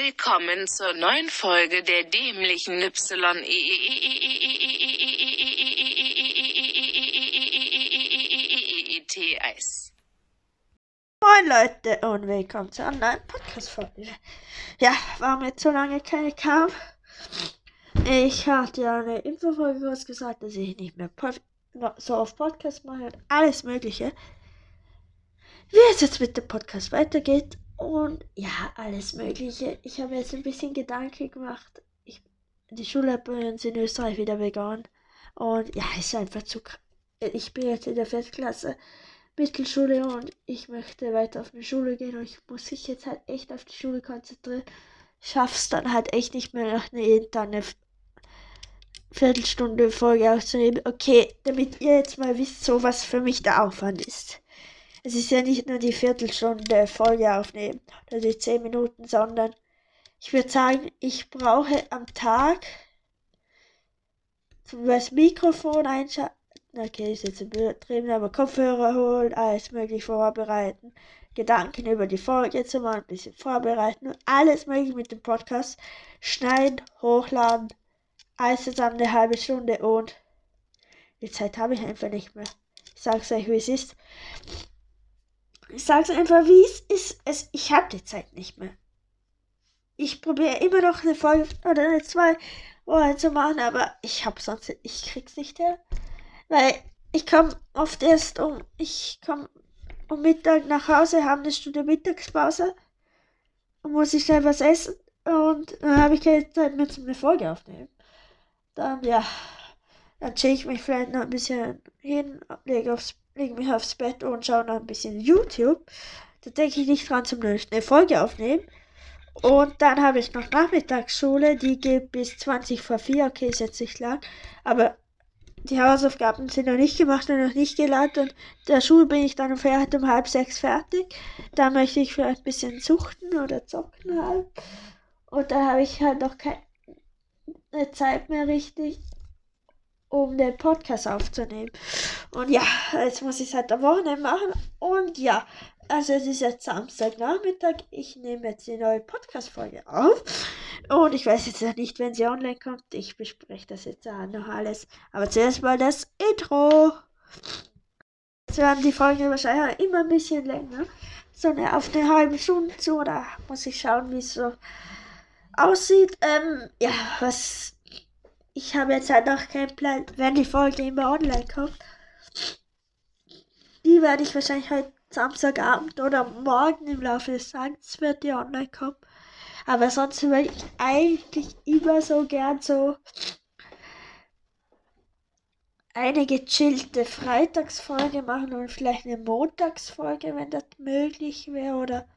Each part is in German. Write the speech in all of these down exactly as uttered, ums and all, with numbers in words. Willkommen zur neuen Folge der dämlichen Y. Moin Leute und willkommen zu einer neuen Podcast-Folge. Ja, warum jetzt so lange keine kam? Ich hatte ja eine Infofolge, wo es gesagt, dass ich nicht mehr so auf Podcast mache und alles Mögliche. Wie es jetzt mit dem Podcast weitergeht. Und ja, alles Mögliche. Ich habe jetzt ein bisschen Gedanken gemacht. Ich, die Schule hat bei uns in Österreich wieder begonnen. Und ja, ist einfach zu. Ich bin jetzt in der Viertklasse Mittelschule und ich möchte weiter auf eine Schule gehen. Und ich muss mich jetzt halt echt auf die Schule konzentrieren. Schaff's dann halt echt nicht mehr, nach jeden Tag eine Viertelstunde Folge aufzunehmen. Okay, damit ihr jetzt mal wisst, so was für mich der Aufwand ist. Es ist ja nicht nur die Viertelstunde Folge aufnehmen oder die zehn Minuten, sondern ich würde sagen, ich brauche am Tag das Mikrofon einschalten, okay, ist jetzt übertrieben, aber Kopfhörer holen, alles möglich vorbereiten, Gedanken über die Folge zu machen, ein bisschen vorbereiten und alles möglich mit dem Podcast schneiden, hochladen, alles zusammen eine halbe Stunde und die Zeit habe ich einfach nicht mehr. Ich sag's euch, wie es ist. Ich sag's einfach, wie es ist. Es, ich habe die Zeit nicht mehr. Ich probiere immer noch eine Folge oder eine zwei Wochen zu machen, aber ich habe sonst, ich krieg's nicht her, weil ich komme oft erst um, ich komme um Mittag nach Hause, habe eine Stunde Mittagspause und muss ich schnell was essen und dann habe ich keine Zeit mehr zum eine Folge aufnehmen. Dann ja, dann chill ich mich vielleicht noch ein bisschen hin, lege aufs lege mich aufs Bett und schaue noch ein bisschen YouTube. Da denke ich nicht dran, zum eine Folge aufnehmen. Und dann habe ich noch Nachmittagsschule, die geht bis zwanzig vor vier. Okay, ist jetzt nicht lang. Aber die Hausaufgaben sind noch nicht gemacht und noch nicht geladen. Und der Schule bin ich dann vielleicht um halb sechs fertig. Da möchte ich vielleicht ein bisschen suchten oder zocken halt. Und dann habe ich halt noch keine Zeit mehr richtig, um den Podcast aufzunehmen. Und ja, jetzt muss ich es halt am Wochenende machen. Und ja, also es ist jetzt Samstagnachmittag. Ich nehme jetzt die neue Podcast-Folge auf. Und ich weiß jetzt noch nicht, wenn sie online kommt. Ich bespreche das jetzt noch alles. Aber zuerst mal das Intro. Jetzt werden die Folgen wahrscheinlich immer ein bisschen länger. So eine, auf eine halbe Stunde zu. Oder muss ich schauen, wie es so aussieht. Ähm, ja, was... Ich habe jetzt halt noch keinen Plan, wenn die Folge immer online kommt. Die werde ich wahrscheinlich heute Samstagabend oder morgen im Laufe des Tages wird die online kommen. Aber sonst würde ich eigentlich immer so gern so eine gechillte Freitagsfolge machen und vielleicht eine Montagsfolge, wenn das möglich wäre. Oder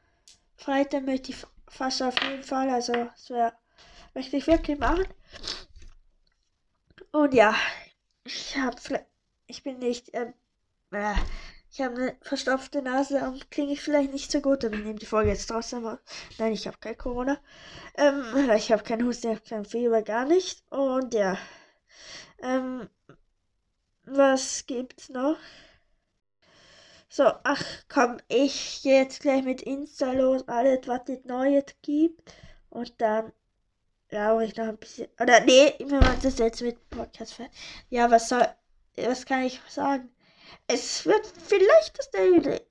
Freitag möchte ich fast auf jeden Fall, also das wär, möchte ich wirklich machen. Und ja, ich hab vielleicht, ich bin nicht, ähm, äh, ich habe eine verstopfte Nase und klinge ich vielleicht nicht so gut, aber ich nehme die Folge jetzt trotzdem auf. Nein, ich habe kein Corona, ähm, ich habe keinen Husten, ich habe kein Fieber, gar nicht. Und ja, ähm, was gibt's noch? So, ach komm, ich gehe jetzt gleich mit Insta los, alles, was es Neues gibt und dann glaube ich noch ein bisschen. Oder nee, wir machen das jetzt mit dem Podcast fertig. Ja, was soll. Was kann ich sagen? Es wird vielleicht das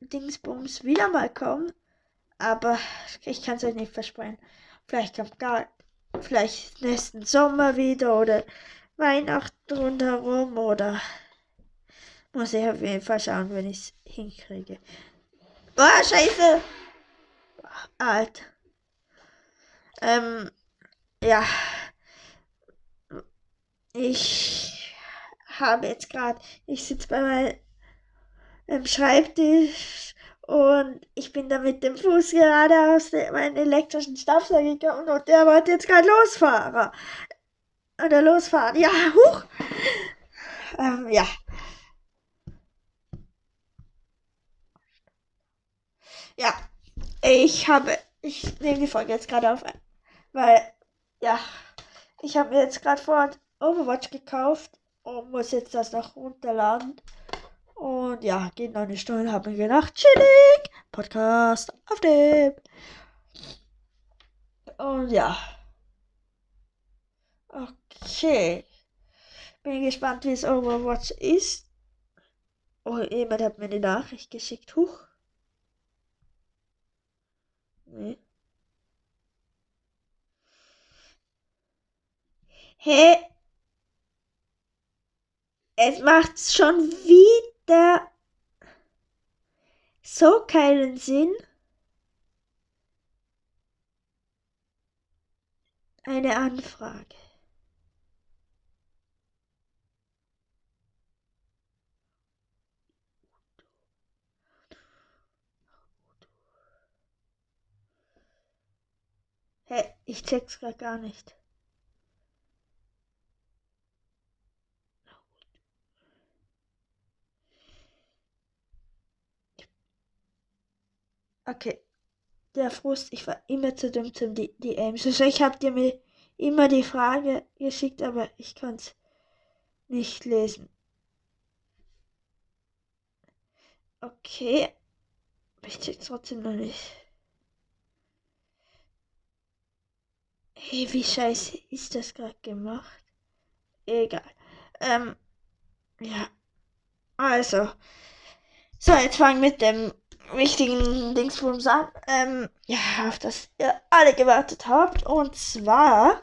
Dingsbums wieder mal kommen. Aber ich kann es euch nicht versprechen. Vielleicht kommt gar. Vielleicht nächsten Sommer wieder oder Weihnachten rundherum oder. Muss ich auf jeden Fall schauen, wenn ich es hinkriege. Boah, scheiße! Alt. Ähm. Ja, ich habe jetzt gerade, ich sitze bei meinem Schreibtisch und ich bin da mit dem Fuß gerade aus meinem elektrischen Staubsauger gekommen und der wollte jetzt gerade losfahren. Oder losfahren, ja, huch. Ähm, ja. Ja, ich habe, ich nehme die Folge jetzt gerade auf, weil... Ja, ich habe mir jetzt gerade vorhin Overwatch gekauft und muss jetzt das noch runterladen. Und ja, geht noch eine Stunde, habe mir gedacht, chillig, Podcast auf dem. Und ja. Okay. Bin gespannt, wie es Overwatch ist. Oh, jemand hat mir eine Nachricht geschickt. Huch. Nee. Hä? Hey. Es macht schon wieder so keinen Sinn. Eine Anfrage. Hey, ich check's grad gar nicht. Okay. Der Frust, ich war immer zu dumm zum D M. Also ich habe dir mir immer die Frage geschickt, aber ich konnte es nicht lesen. Okay. Ich check's trotzdem noch nicht. Hey, wie scheiße ist das gerade gemacht? Egal. Ähm, ja. Also. So, jetzt fangen mit dem wichtigen Dingsbums an. Ähm, ja, auf das ihr alle gewartet habt. Und zwar.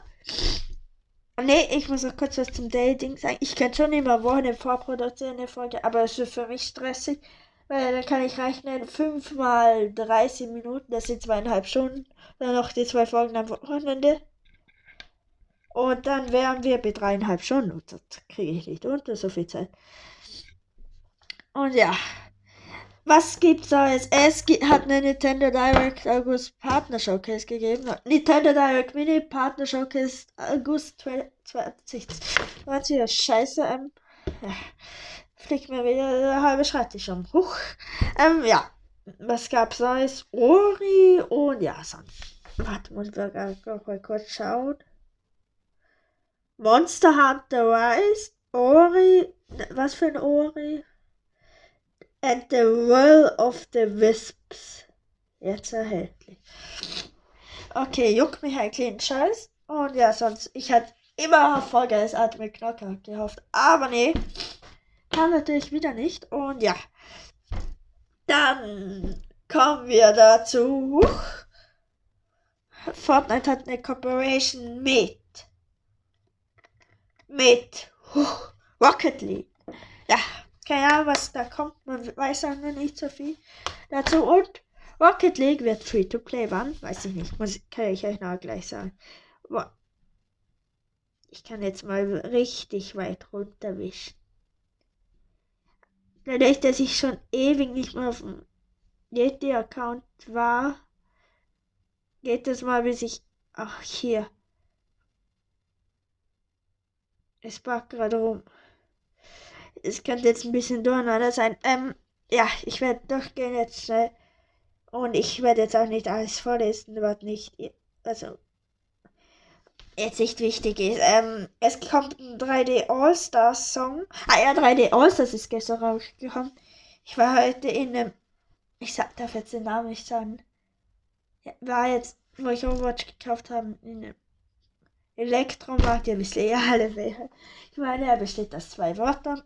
Ne, ich muss noch kurz was zum Dating sagen. Ich kann schon immer Wochen vorproduzieren eine Folge, aber es ist für mich stressig. Weil dann kann ich rechnen, fünf mal dreißig Minuten, das sind zweieinhalb Stunden. Dann noch die zwei Folgen am Wochenende. Und dann wären wir bei dreieinhalb Stunden. Und das kriege ich nicht unter, so viel Zeit. Und ja. Was gibt's da jetzt? Es gibt, hat eine Nintendo Direct August Partner Showcase gegeben. Nintendo Direct Mini Partner Showcase August zweitausendzwanzig. Ja, scheiße, ähm. Ja. Fliegt mir wieder der halbe Schreibtisch am Hoch. Ähm, ja. Was gab's Neues? Ori und ja, sonst. Warte, muss ich mal kurz schauen. Monster Hunter Rise. Ori. Was für ein Ori? And the World of the Wisps. Jetzt erhältlich. Okay, juckt mich ein kleinen Scheiß. Und ja, sonst. Ich hatte immer auf Vollgeist Atme Knocker gehofft. Aber nee. Kann natürlich wieder nicht. Und ja. Dann kommen wir dazu. Fortnite hat eine Cooperation mit. Mit. Huch, Rocket League. Ja. Keine Ahnung, was da kommt. Man weiß auch noch nicht so viel dazu. Und Rocket League wird Free-to-Play. Wann? Weiß ich nicht. Muss, kann ich euch noch gleich sagen. Ich kann jetzt mal richtig weit runterwischen. Dadurch, dass ich schon ewig nicht mehr auf dem Yeti-Account war, geht das mal, bis ich. Ach, hier. Es packt gerade rum. Es könnte jetzt ein bisschen durcheinander sein. Ähm, ja, ich werde durchgehen jetzt schnell. Und ich werde jetzt auch nicht alles vorlesen, was nicht. Also. Jetzt nicht wichtig ist. Ähm, es kommt ein drei D All-Stars-Song. Ah ja, drei D All-Stars ist gestern rausgekommen. Ich war heute in einem. Ich sag, darf jetzt den Namen nicht sagen. War jetzt, wo ich Overwatch gekauft habe, in einem Elektromarkt. Ihr wisst ja alle welche. Ich meine, er besteht aus zwei Wörtern.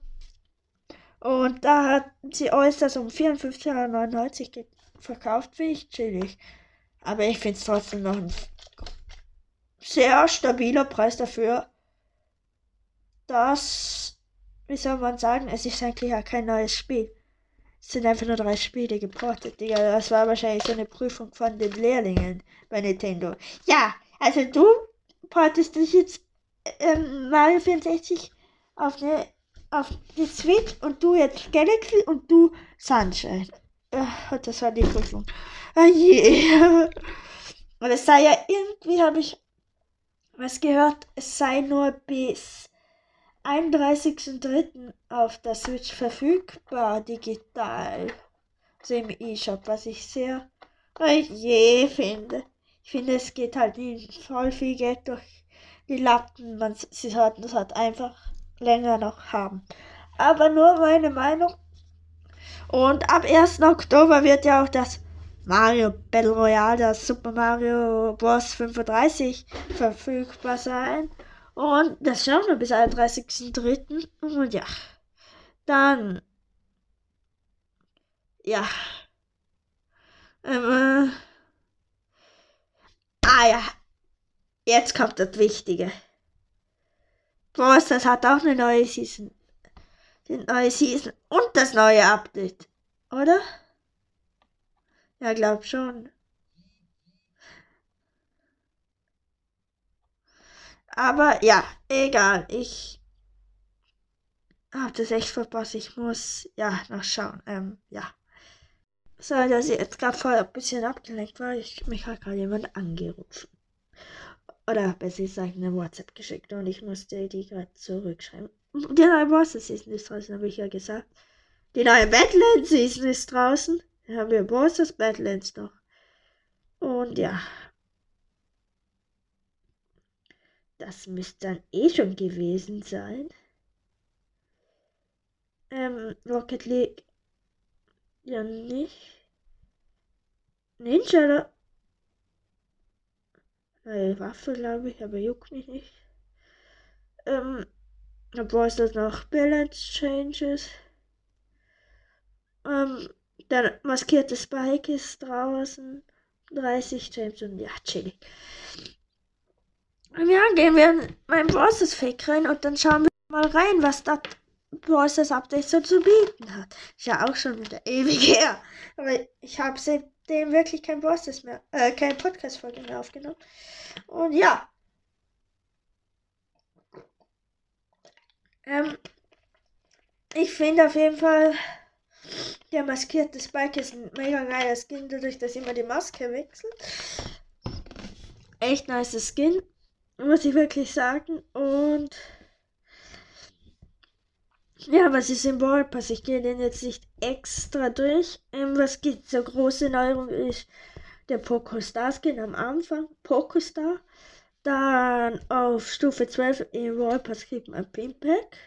Und da hat sie All-Stars um vierundfünfzig neunundneunzig verkauft. Finde ich chillig. Aber ich finde es trotzdem noch ein sehr stabiler Preis dafür, dass, wie soll man sagen, es ist eigentlich ja kein neues Spiel. Es sind einfach nur drei Spiele geportet, Digga. Das war wahrscheinlich so eine Prüfung von den Lehrlingen bei Nintendo. Ja, also du portest dich jetzt ähm, Mario vierundsechzig auf, ne, auf die Switch und du jetzt Galaxy und du Sunshine. Und das war die Prüfung. Oh je. Und es sei ja irgendwie, habe ich was gehört, es sei nur bis einunddreißigsten dritten auf der Switch verfügbar, digital. Also im E-Shop, was ich sehr oh je finde. Ich finde, es geht halt nicht voll viel Geld durch die Lappen. Man, sie sollten es halt einfach länger noch haben. Aber nur meine Meinung. Und ab ersten Oktober wird ja auch das Mario Battle Royale, das Super Mario Bros fünfunddreißig verfügbar sein. Und das schauen wir bis einunddreißigsten dritten Und ja, dann, ja, ähm, äh, ah ja, jetzt kommt das Wichtige. Bros, das hat auch eine neue Season, die neue Season und das neue Update, oder? Ja, glaub schon. Aber ja, egal, ich hab das echt verpasst, ich muss ja nachschauen, ähm, ja. So, dass ich jetzt gerade voll ein bisschen abgelenkt war, ich, mich hat gerade jemand angerufen. Oder besser gesagt, eine WhatsApp geschickt und ich musste die gerade zurückschreiben. Die neue Bosses-Season ist draußen, habe ich ja gesagt. Die neue Badlands-Season ist draußen. Dann haben wir Bosses Badlands noch. Und ja. Das müsste dann eh schon gewesen sein. Ähm, Rocket League. Ja, nicht. Ninja. Neue Waffe, glaube ich, aber juckt mich nicht. Ähm, dann brauchst du noch Balance Changes. Ähm, dann maskierte Spike ist draußen. dreißig James und ja, chillig. Ja, gehen wir in mein Bros Fake rein und dann schauen wir mal rein, was das Bros Update so zu bieten hat. Ist ja auch schon wieder ewig her. Aber ich habe seitdem wirklich kein Bros mehr, äh, keine Podcast-Folge mehr aufgenommen. Und ja. Ähm, ich finde auf jeden Fall, der maskierte Spike ist ein mega geiler Skin, dadurch, dass immer die Maske wechselt. Echt nice Skin, muss ich wirklich sagen. Und ja, was ist im Ballpass? Ich gehe den jetzt nicht extra durch. Ähm, was gibt so große Neuerung ist der Pokostar-Skin am Anfang. Pokostar. Dann auf Stufe zwölf im Ballpass kriegt man Pimpack.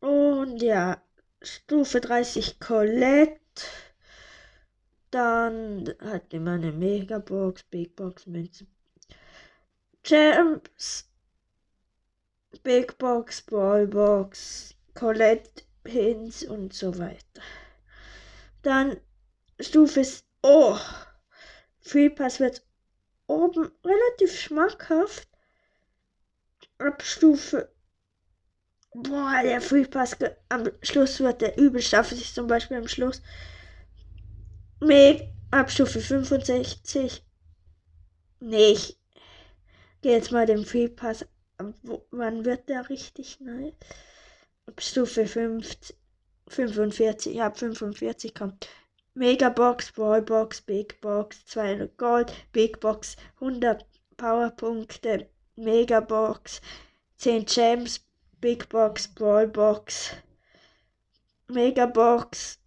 Und ja, Stufe dreißig Colette. Dann hat immer eine Megabox, Big Box, Münzen. Gems, Big Box, Ballbox, Colette, Pins und so weiter. Dann Stufe ist, oh, Free Pass wird oben relativ schmackhaft. Ab Stufe, boah, der Free Pass am Schluss wird der übel, schaffe ich zum Beispiel am Schluss. Ab Stufe fünfundsechzig nicht. Geh jetzt mal den Free Pass. Wo, wann wird der richtig neu? Ab Stufe fünf, fünfundvierzig. Ja, ab fünfundvierzig kommt Megabox, Ballbox, Big Box, zweihundert Gold, Big Box, hundert Powerpunkte, Megabox, zehn Gems, Big Box, Ballbox, Megabox,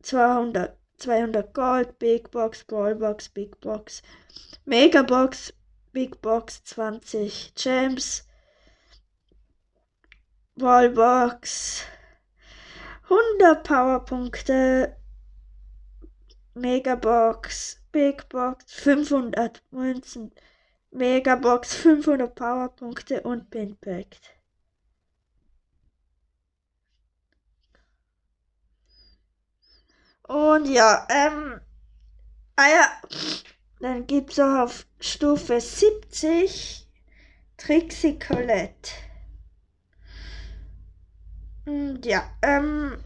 zweihundert, zweihundert Gold, Big Box, Ballbox, Big Box, Megabox, Big Box, zwanzig Gems, Ballbox, hundert Powerpunkte, Megabox, Big Box, fünfhundert Münzen, Megabox, fünfhundert Powerpunkte und Pinpack. Und ja, ähm, ah ja, dann gibt's auch auf Stufe siebzig Trixie Colette. Und ja, ähm,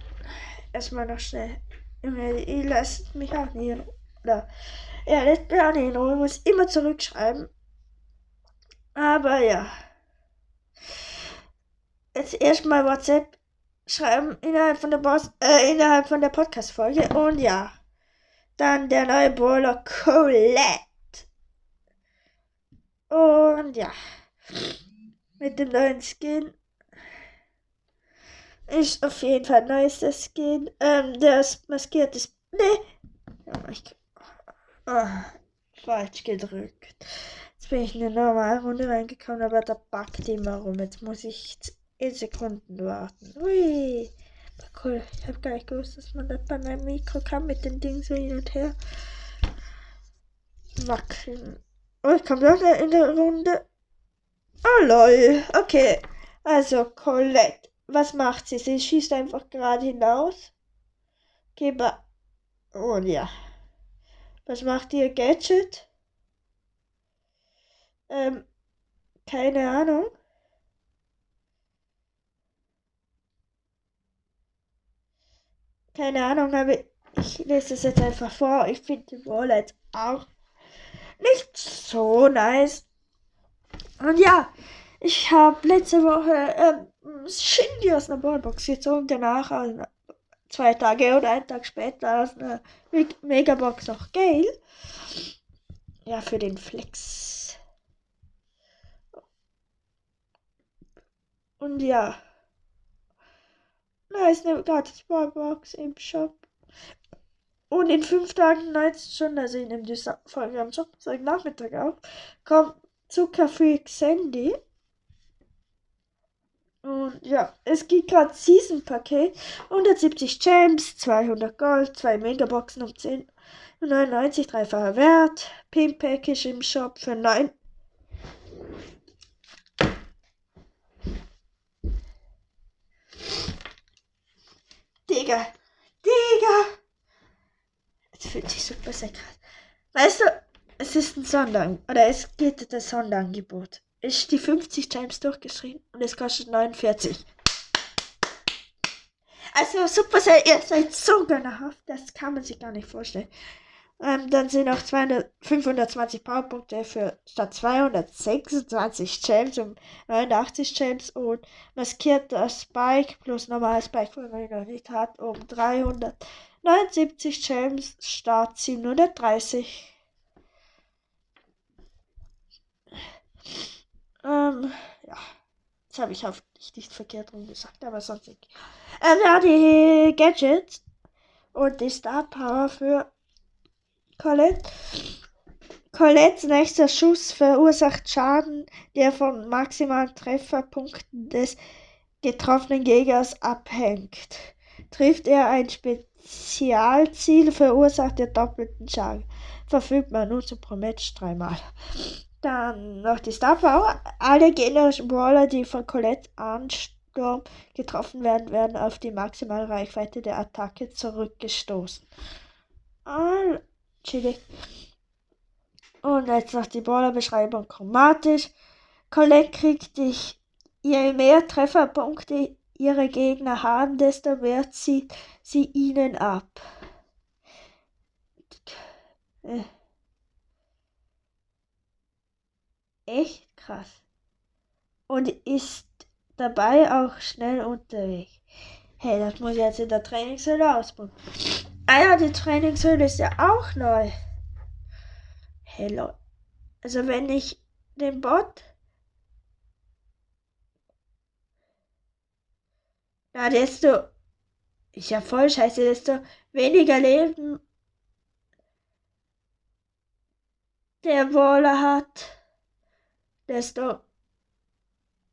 erstmal noch schnell. Ihr lässt mich auch nie, oder, er lässt mich auch nie in Ruhe, muss immer zurückschreiben. Aber ja. Jetzt erstmal WhatsApp schreiben innerhalb von der Boss, äh, innerhalb von der Podcast-Folge und ja. Dann der neue Brawler Colette. Und ja. Mit dem neuen Skin. Ist auf jeden Fall ein neues Skin. Ähm, der maskierte Sp- Nee. Oh, falsch gedrückt. Jetzt bin ich in eine normale Runde reingekommen, aber da backt immer rum. Jetzt muss ich zehn Sekunden warten. Ui. Cool, ich habe gar nicht gewusst, dass man das bei meinem Mikro kann, mit dem Ding so hin und her wackeln. Oh, ich komme doch in der Runde. Oh lol, okay. Also Colette, was macht sie? Sie schießt einfach gerade hinaus. Geber. Oh ja. Was macht ihr Gadget? Ähm, keine Ahnung. Keine Ahnung, aber ich lese es jetzt einfach vor. Ich finde die Rolle jetzt auch nicht so nice. Und ja, ich habe letzte Woche ähm, Sandy aus einer Ballbox gezogen, danach also zwei Tage oder einen Tag später aus einer Megabox noch Gale. Ja, für den Flex. Und ja. Da ist eine gratis Ballbox im Shop. Und in fünf Tagen, neunzehn Stunden, also ich nehme die Folge am Sonntagnachmittag auf, kommt Zuckerfreak Sandy. Und ja, es gibt gerade Season-Paket, hundertsiebzig Gems, zweihundert Gold, zwei Megaboxen um zehn neunundneunzig, dreifacher Wert, Pimp-Package im Shop für neun. Digga, Digga! Es fühlt sich super sehr krass. Weißt du, es ist ein Sonderangebot, oder es geht das Sonderangebot. Ist die fünfzig Gems durchgeschrieben und es kostet neunundvierzig. Also super sehr, ihr seid so gönnerhaft, das kann man sich gar nicht vorstellen. Ähm, dann sind auch zweihundert, fünfhundertzwanzig Powerpunkte für statt zweihundertsechsundzwanzig Gems und neunundachtzig Gems und maskierter Spike plus normaler Spike, wenn man ihn noch nicht hat, um dreihundertneunundsiebzig Gems statt siebenhundertdreißig. Ähm, ja. Das habe ich hoffentlich nicht verkehrt rum gesagt, aber sonst nicht. Ähm, ja, die Gadgets und die Star Power für Colette. Colettes nächster Schuss verursacht Schaden, der von maximalen Trefferpunkten des getroffenen Gegners abhängt. Trifft er ein Spezialziel, verursacht er doppelten Schaden. Verfügt man nur zu pro Match dreimal. Dann noch die Star Power. Alle gegnerischen Brawler, die von Colette Ansturm getroffen werden, werden auf die maximale Reichweite der Attacke zurückgestoßen. All chillig. Und jetzt noch die Brawler-Beschreibung chromatisch. Colette kriegt dich. Je mehr Trefferpunkte ihre Gegner haben, desto mehr zieht sie ihnen ab. Äh. Echt krass. Und ist dabei auch schnell unterwegs. Hey, das muss ich jetzt in der Trainingshöhle ausprobieren. Ah ja, die Trainingshöhle ist ja auch neu. Hello. Also wenn ich den Bot... Na, desto... Ist ja voll scheiße, desto weniger Leben der Brawler hat, desto,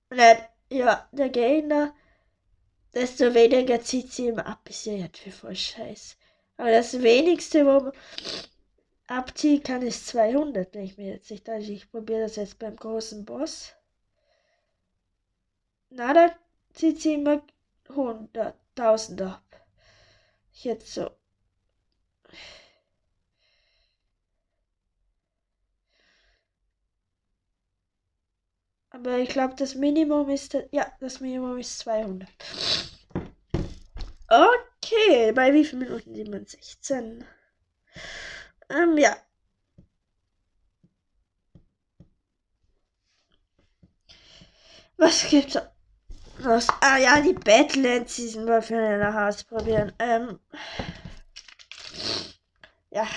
nein, ja, der Gegner, desto weniger zieht sie ihm ab. Ist ja jetzt für voll Scheiß. Aber das wenigste, wo man abziehen kann, ist zweihundert, wenn ich mir jetzt nicht dachte. Ich probiere das jetzt beim großen Boss. Na, da zieht sie immer hunderttausend ab. Jetzt so. Aber ich glaube, das Minimum ist, ja, das Minimum ist zweihundert. Okay, bei wie vielen Minuten sind wir? sechzehn. Ähm, ja. Was gibt's noch? Ah ja, die Badlands, die sind wir für eine Haus probieren. Ähm. Ja.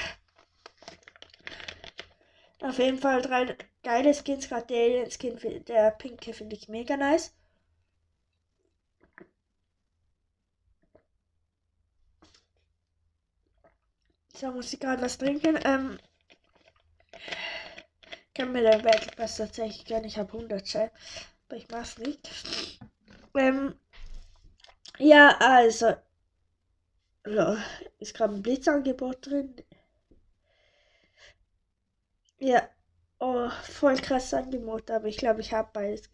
Auf jeden Fall drei... Geile Skins, gerade der Alien-Skin, der pinke, finde ich mega nice. So, muss ich gerade was trinken. Ähm, ich kann mir den Battle Pass tatsächlich gerne. Ich habe hundert Schein, aber ich mach's nicht. Ähm, ja, also, Ja, ist gerade ein Blitzangebot drin. Ja. Oh, voll krass Angebot, aber ich glaube, ich habe beides.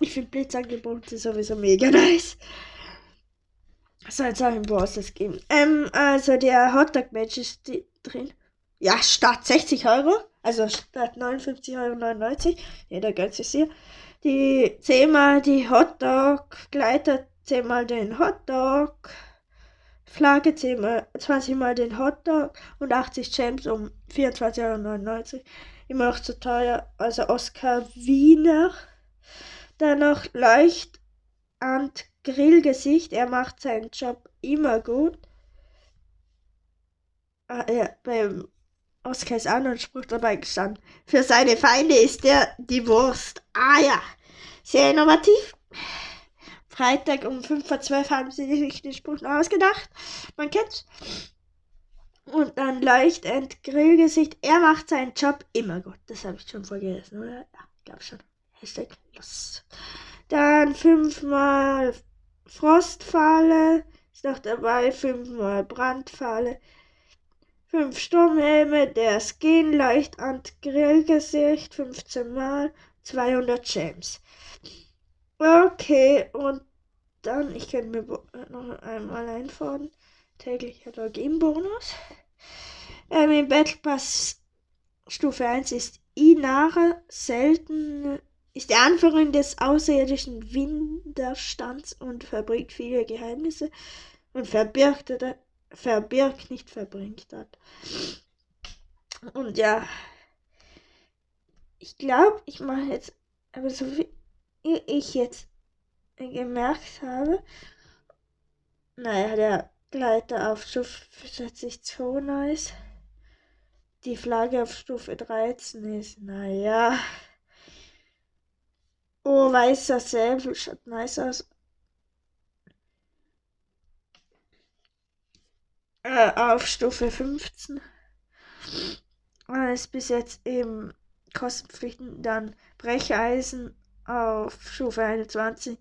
Ich finde Blitzangebote sowieso mega nice. So, jetzt habe ich ein Bosses Game. Ähm, also der Hotdog-Match ist die drin. Ja, statt sechzig Euro. Also statt neunundfünfzig Euro neunundneunzig. Jeder gönnt sich hier. Die zehnmal die Hotdog-Gleiter, zehnmal den Hotdog. Flagge zehnmal, zwanzigmal den Hotdog und achtzig Gems um vierundzwanzig Euro neunundneunzig. Immer noch zu teuer. Also Oscar Wiener. Dann noch Leucht- und Grillgesicht. Er macht seinen Job immer gut. Ah, ja, beim Oscar ist auch noch ein Spruch dabei gestanden. Für seine Feinde ist er die Wurst. Ah ja, sehr innovativ. Freitag um fünf vor zwölf haben sie sich den Spruch noch ausgedacht. Man kennt's. Und dann Leucht- und Grillgesicht. Er macht seinen Job immer gut. Das habe ich schon vorgelesen, oder? Ja, glaube schon. Hashtag los. Dann fünfmal Frostfalle. Ist noch dabei. fünfmal Brandfalle. fünf Sturmhelme. Der Skin Leucht- und Grillgesicht. fünfzehnmal. zweihundert Gems. Okay, und dann, ich könnte mir noch einmal einfordern, täglicher Login-Bonus. Ähm, Im Battle Pass Stufe eins ist Inara selten, ist die Anführerin des außerirdischen Widerstands und verbringt viele Geheimnisse und verbirgt, oder verbirgt, nicht verbringt hat. Und ja, ich glaube, ich mache jetzt, aber so viel ich jetzt gemerkt habe, naja, der Gleiter auf Stufe sechzig zwei nice, die Flagge auf Stufe dreizehn ist, naja, oh, weißer Säbel schaut nice aus, äh, auf Stufe fünfzehn, ist bis jetzt eben kostenpflichtig, dann Brecheisen auf Stufe einundzwanzig,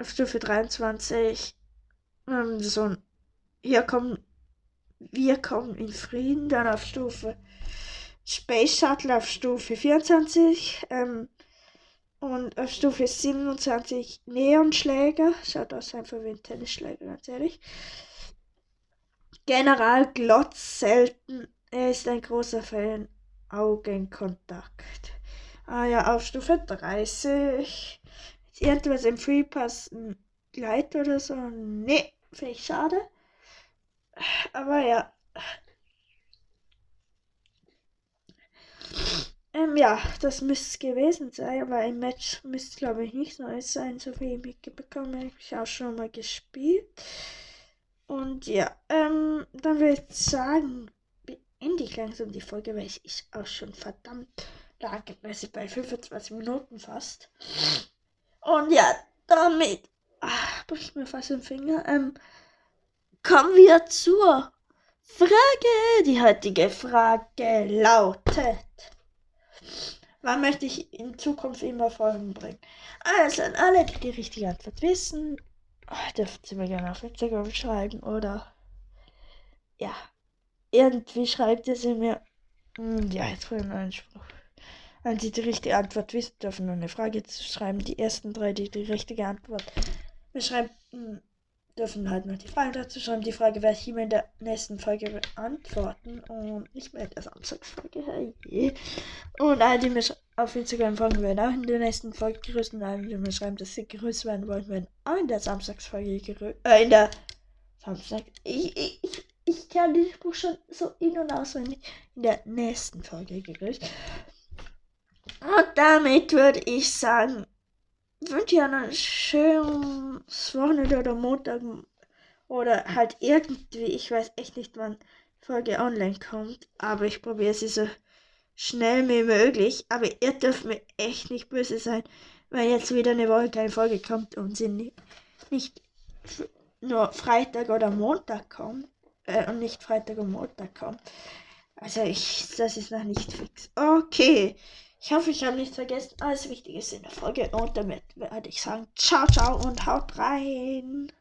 auf Stufe dreiundzwanzig, ähm, so ein, hier kommen, wir kommen in Frieden, dann auf Stufe Space Shuttle, auf Stufe vierundzwanzig, ähm, und auf Stufe siebenundzwanzig Neonschläger, schaut aus einfach wie ein Tennisschläger, ganz ehrlich. General Glotz selten, er ist ein großer Fan, Augenkontakt. Ah ja, auf Stufe dreißig. Ist irgendwas im Free Pass ein Gleit oder so? Nee, finde ich schade. Aber ja. Ähm, ja, das müsste es gewesen sein, aber im Match müsste, glaube ich, nichts Neues sein, so wie ich mitbekommen habe. Ich habe auch schon mal gespielt. Und ja, ähm, dann würde ich sagen, beende ich langsam die Folge, weil ich ist auch schon verdammt lagemäßig bei fünfundzwanzig Minuten fast. Und ja, damit ach, bricht mir fast den Finger. Ähm, kommen wir zur Frage. Die heutige Frage lautet: Wann möchte ich in Zukunft immer Folgen bringen? Also an alle, die die richtige Antwort wissen, dürfen sie mir gerne auf Instagram schreiben oder ja, irgendwie schreibt ihr sie mir. Ja, jetzt wollen wir einen Spruch. An die die richtige Antwort wissen, dürfen nur eine Frage zu schreiben. Die ersten drei, die die richtige Antwort beschreiben, dürfen halt noch die Frage dazu schreiben. Die Frage werde ich immer in der nächsten Folge beantworten. Und ich werde der Samstagsfolge. Hey. Und alle, die mir auf Instagram folgen, werden auch in der nächsten Folge grüßen. Und alle, die mir schreiben, dass sie grüßt werden wollen, werden auch in der Samstagsfolge gerüßt. Äh, in der Samstag. Ich, ich, ich, ich kann dieses Buch schon so in- und auswendig. In der nächsten Folge gerüßt. Und damit würde ich sagen, wünsche ich ein schönes Wochenende oder Montag oder halt irgendwie, ich weiß echt nicht, wann die Folge online kommt, aber ich probiere sie so schnell wie möglich, aber ihr dürft mir echt nicht böse sein, wenn jetzt wieder eine Woche keine Folge kommt und sie nicht nur Freitag oder Montag kommt äh, und nicht Freitag und Montag kommt. Also ich, das ist noch nicht fix. Okay. Ich hoffe, ich habe nichts vergessen. Alles Wichtige ist in der Folge. Und damit werde ich sagen, ciao, ciao und haut rein.